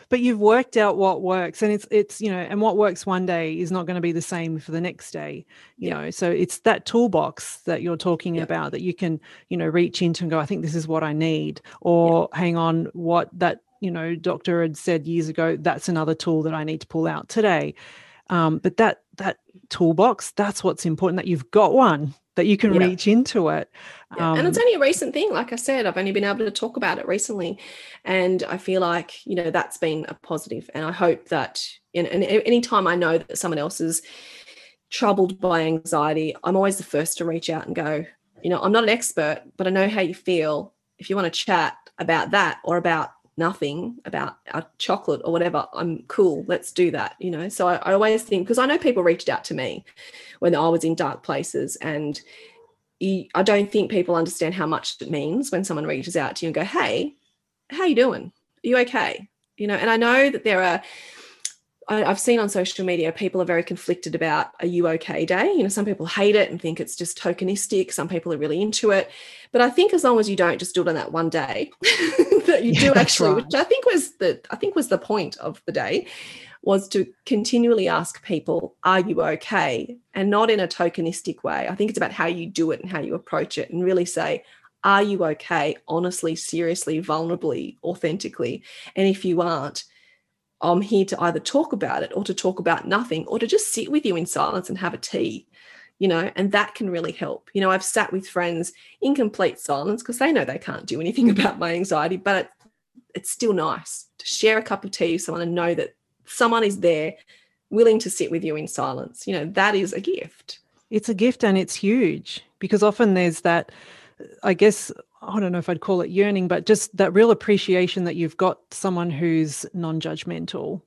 but you've worked out what works, and it's you know, and what works one day is not going to be the same for the next day, you know. So it's that toolbox that you're talking about that you can, you know, reach into and go, I think this is what I need, or hang on, what that, you know, doctor had said years ago, that's another tool that I need to pull out today. But that toolbox, that's what's important, that you've got one, that you can reach into it. Yeah. And it's only a recent thing. Like I said, I've only been able to talk about it recently. And I feel like, you know, that's been a positive. And I hope that and any time I know that someone else is troubled by anxiety, I'm always the first to reach out and go, you know, I'm not an expert, but I know how you feel. If you want to chat about that or about nothing, about a chocolate or whatever, I'm cool, let's do that, you know. So I always think, because I know people reached out to me when I was in dark places, and I don't think people understand how much it means when someone reaches out to you and go, hey, how you doing, are you okay, you know. And I know that there are, I've seen on social media, people are very conflicted about a you okay day. You know, some people hate it and think it's just tokenistic. Some people are really into it. But I think as long as you don't just do it on that one day that you do actually, right. Which I think was the point of the day, was to continually ask people, are you okay? And not in a tokenistic way. I think it's about how you do it and how you approach it, and really say, are you okay? Honestly, seriously, vulnerably, authentically. And if you aren't, I'm here to either talk about it, or to talk about nothing, or to just sit with you in silence and have a tea, you know, and that can really help. You know, I've sat with friends in complete silence because they know they can't do anything about my anxiety, but it's still nice to share a cup of tea with someone and know that someone is there willing to sit with you in silence. You know, that is a gift. It's a gift, and it's huge, because often there's that, I guess, I don't know if I'd call it yearning, but just that real appreciation that you've got someone who's non-judgmental,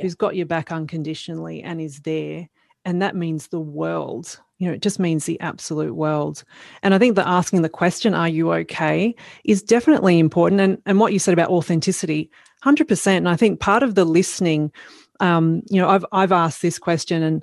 who's got your back unconditionally and is there. And that means the world, you know, it just means the absolute world. And I think that asking the question, are you okay, is definitely important. And what you said about authenticity, 100%. And I think part of the listening, you know, I've asked this question, and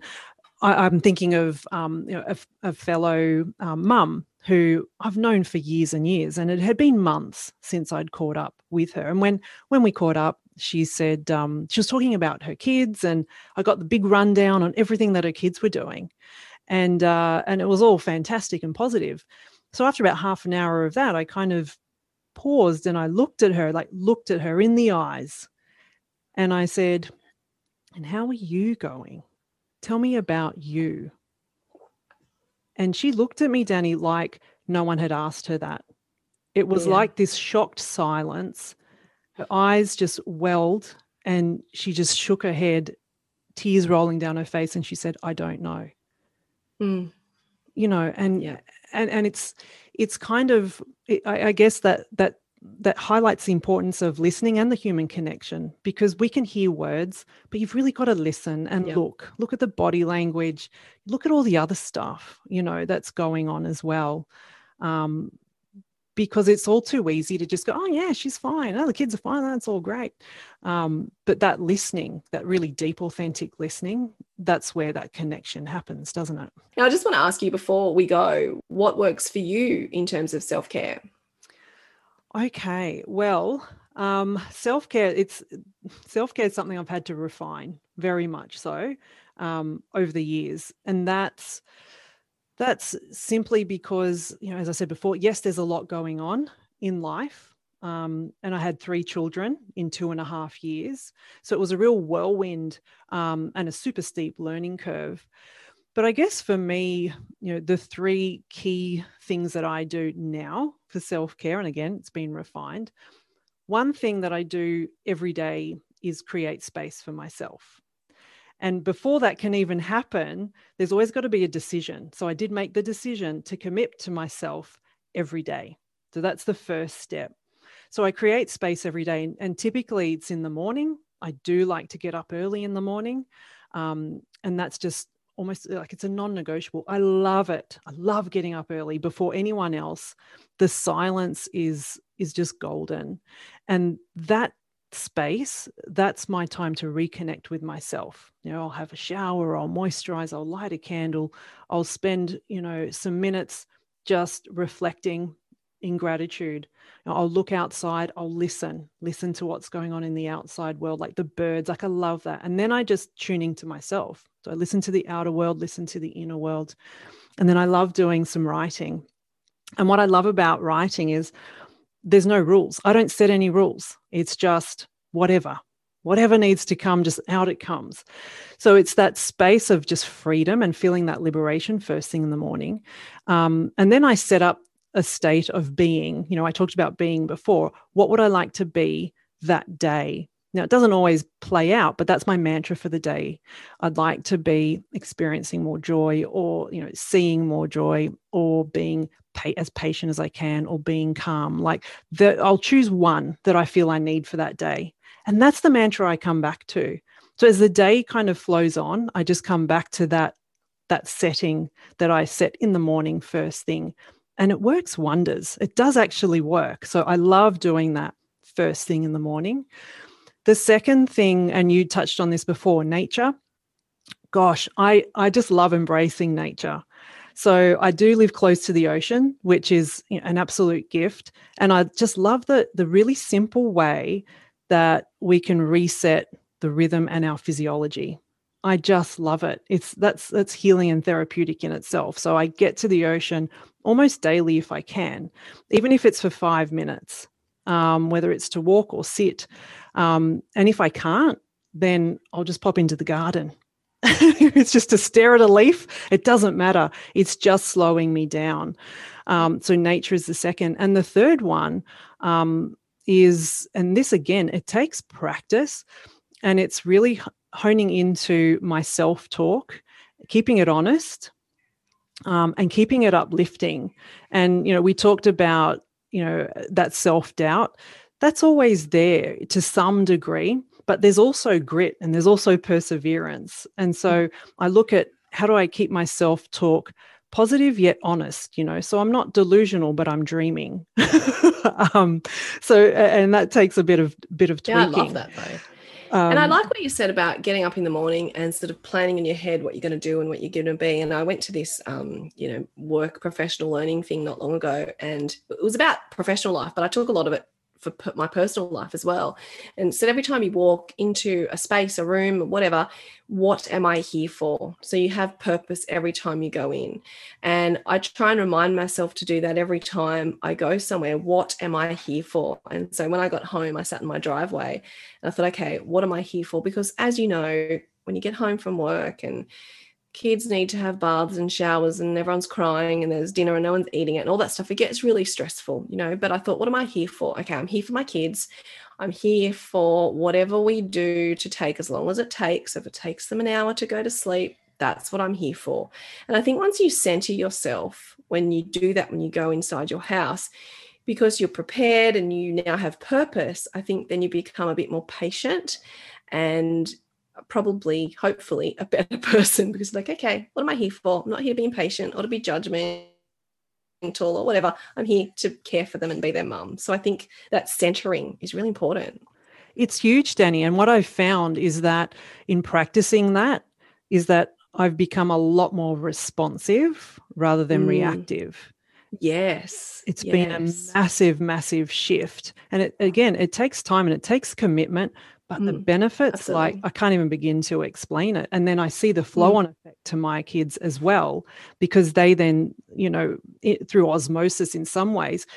I'm thinking of, you know, a fellow mum who I've known for years and years, and it had been months since I'd caught up with her. And when we caught up, she said she was talking about her kids, and I got the big rundown on everything that her kids were doing, and it was all fantastic and positive. So after about half an hour of that, I kind of paused and I looked at her in the eyes, and I said, and how are you going? Tell me about you. And she looked at me, Danny, like no one had asked her that. It was like this shocked silence. Her eyes just welled, and she just shook her head, tears rolling down her face, and she said, I don't know. Mm. You know, and it's kind of, I guess that highlights the importance of listening and the human connection, because we can hear words, but you've really got to listen and look at the body language, look at all the other stuff, you know, that's going on as well. Because it's all too easy to just go, oh yeah, she's fine. Oh, the kids are fine. That's all great. But that listening, that really deep, authentic listening, that's where that connection happens, doesn't it? Now, I just want to ask you before we go, what works for you in terms of self-care? Okay, well, self-care is something I've had to refine very much so over the years. And that's simply because, you know, as I said before, yes, there's a lot going on in life. And I had 3 children in 2.5 years. So it was a real whirlwind and a super steep learning curve. But I guess for me, you know, the 3 key things that I do now for self-care, and again, it's been refined. One thing that I do every day is create space for myself. And before that can even happen, there's always got to be a decision. So I did make the decision to commit to myself every day. So that's the first step. So I create space every day, and typically it's in the morning. I do like to get up early in the morning, and that's just almost like it's a non-negotiable. I love it. I love getting up early before anyone else. The silence is just golden. And that space, that's my time to reconnect with myself. You know, I'll have a shower, I'll moisturize, I'll light a candle, I'll spend, you know, some minutes just reflecting in gratitude. I'll look outside, I'll listen to what's going on in the outside world, like the birds, like I love that. And then I just tune into myself. So I listen to the outer world, listen to the inner world. And then I love doing some writing. And what I love about writing is there's no rules. I don't set any rules. It's just whatever needs to come, just out it comes. So it's that space of just freedom and feeling that liberation first thing in the morning. And then I set up a state of being. You know, I talked about being before. What would I like to be that day? Now, it doesn't always play out, but that's my mantra for the day. I'd like to be experiencing more joy, or, you know, seeing more joy, or being as patient as I can, or being calm. Like I'll choose one that I feel I need for that day. And that's the mantra I come back to. So as the day kind of flows on, I just come back to that setting that I set in the morning first thing. And it works wonders. It does actually work. So I love doing that first thing in the morning. The second thing, and you touched on this before, nature. Gosh, I just love embracing nature. So I do live close to the ocean, which is an absolute gift. And I just love the really simple way that we can reset the rhythm and our physiology. I just love it. That's healing and therapeutic in itself. So I get to the ocean almost daily if I can, even if it's for 5 minutes. Whether it's to walk or sit. And if I can't, then I'll just pop into the garden. It's just to stare at a leaf. It doesn't matter. It's just slowing me down. So nature is the second. And the third one is, and this again, it takes practice, and it's really honing into my self-talk, keeping it honest, and keeping it uplifting. And, you know, we talked about, you know, that self-doubt, that's always there to some degree, but there's also grit and there's also perseverance. And so I look at how do I keep my self-talk positive yet honest, you know, so I'm not delusional, but I'm dreaming. And that takes a bit of tweaking. Yeah, I love that though. And I like what you said about getting up in the morning and sort of planning in your head what you're going to do and what you're going to be. And I went to this, work professional learning thing not long ago, and it was about professional life, but I took a lot of it for my personal life as well. And so every time you walk into a space, a room, whatever, what am I here for? So you have purpose every time you go in. And I try and remind myself to do that every time I go somewhere. What am I here for? And so when I got home, I sat in my driveway and I thought, okay, what am I here for? Because as you know, when you get home from work and kids need to have baths and showers and everyone's crying and there's dinner and no one's eating it and all that stuff, it gets really stressful, you know. But I thought, what am I here for? Okay, I'm here for my kids. I'm here for whatever we do to take as long as it takes. If it takes them an hour to go to sleep, that's what I'm here for. And I think once you center yourself, when you do that, when you go inside your house, because you're prepared and you now have purpose, I think then you become a bit more patient and probably, hopefully, a better person, because like, okay, what am I here for? I'm not here to be impatient or to be judgmental or whatever. I'm here to care for them and be their mum. So I think that centering is really important. It's huge, Danny. And what I've found is that in practicing that is that I've become a lot more responsive rather than reactive. Yes. It's been a massive, massive shift. And it takes time and it takes commitment, but the benefits, absolutely. Like I can't even begin to explain it. And then I see the flow-on effect to my kids as well, because they then, you know, through osmosis in some ways,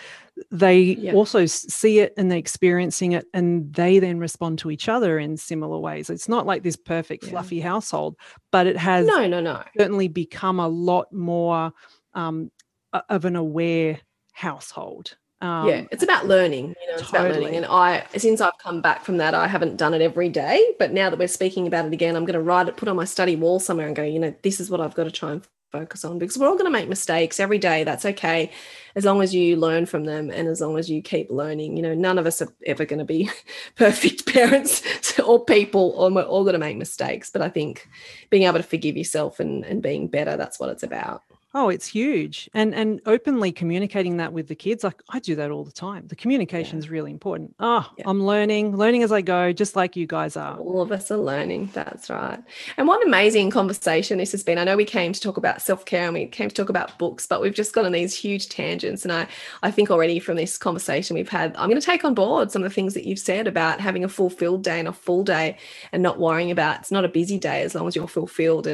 they also see it and they're experiencing it, and they then respond to each other in similar ways. It's not like this perfect fluffy household, but it has certainly become a lot more of an aware household. It's about learning, you know, it's about learning. And since I've come back from that, I haven't done it every day, but now that we're speaking about it again, I'm going to write it, put on my study wall somewhere and go, you know, this is what I've got to try and focus on, because we're all going to make mistakes every day. That's okay, as long as you learn from them and as long as you keep learning. You know, none of us are ever going to be perfect parents or people, or we're all going to make mistakes. But I think being able to forgive yourself and being better, that's what it's about. Oh, it's huge. And openly communicating that with the kids. Like, I do that all the time. The communication is really important. I'm learning as I go, just like you guys are. All of us are learning. That's right. And what an amazing conversation this has been. I know we came to talk about self-care and we came to talk about books, but we've just gotten these huge tangents. And I think already from this conversation we've had, I'm going to take on board some of the things that you've said about having a fulfilled day and a full day and not worrying about it's not a busy day as long as you're fulfilled,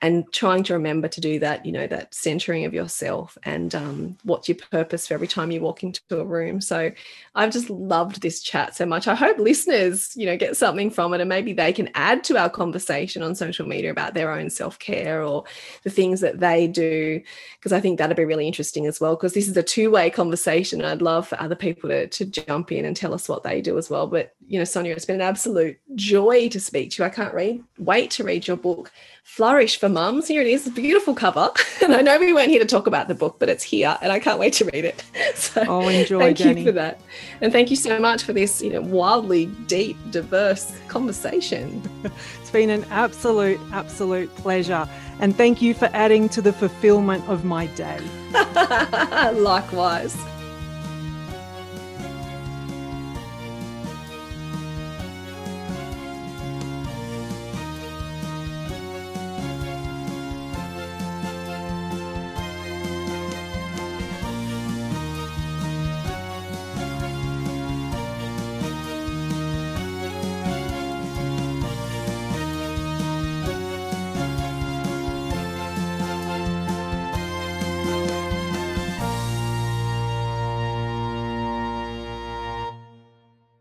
and trying to remember to do that, you know, that centering of yourself and what's your purpose for every time you walk into a room. So I've just loved this chat so much. I hope listeners, you know, get something from it, and maybe they can add to our conversation on social media about their own self-care or the things that they do, because I think that'd be really interesting as well, because this is a two-way conversation. I'd love for other people to jump in and tell us what they do as well. But, you know, Sonia, it's been an absolute joy to speak to you. I can't wait to read your book, Flourish for Mums. Here it is, a beautiful cover. And I know we weren't here to talk about the book, but it's here and I can't wait to read it. So enjoy, thank Jenny. You for that. And thank you so much for this, you know, wildly deep, diverse conversation. It's been an absolute pleasure. And thank you for adding to the fulfillment of my day. Likewise.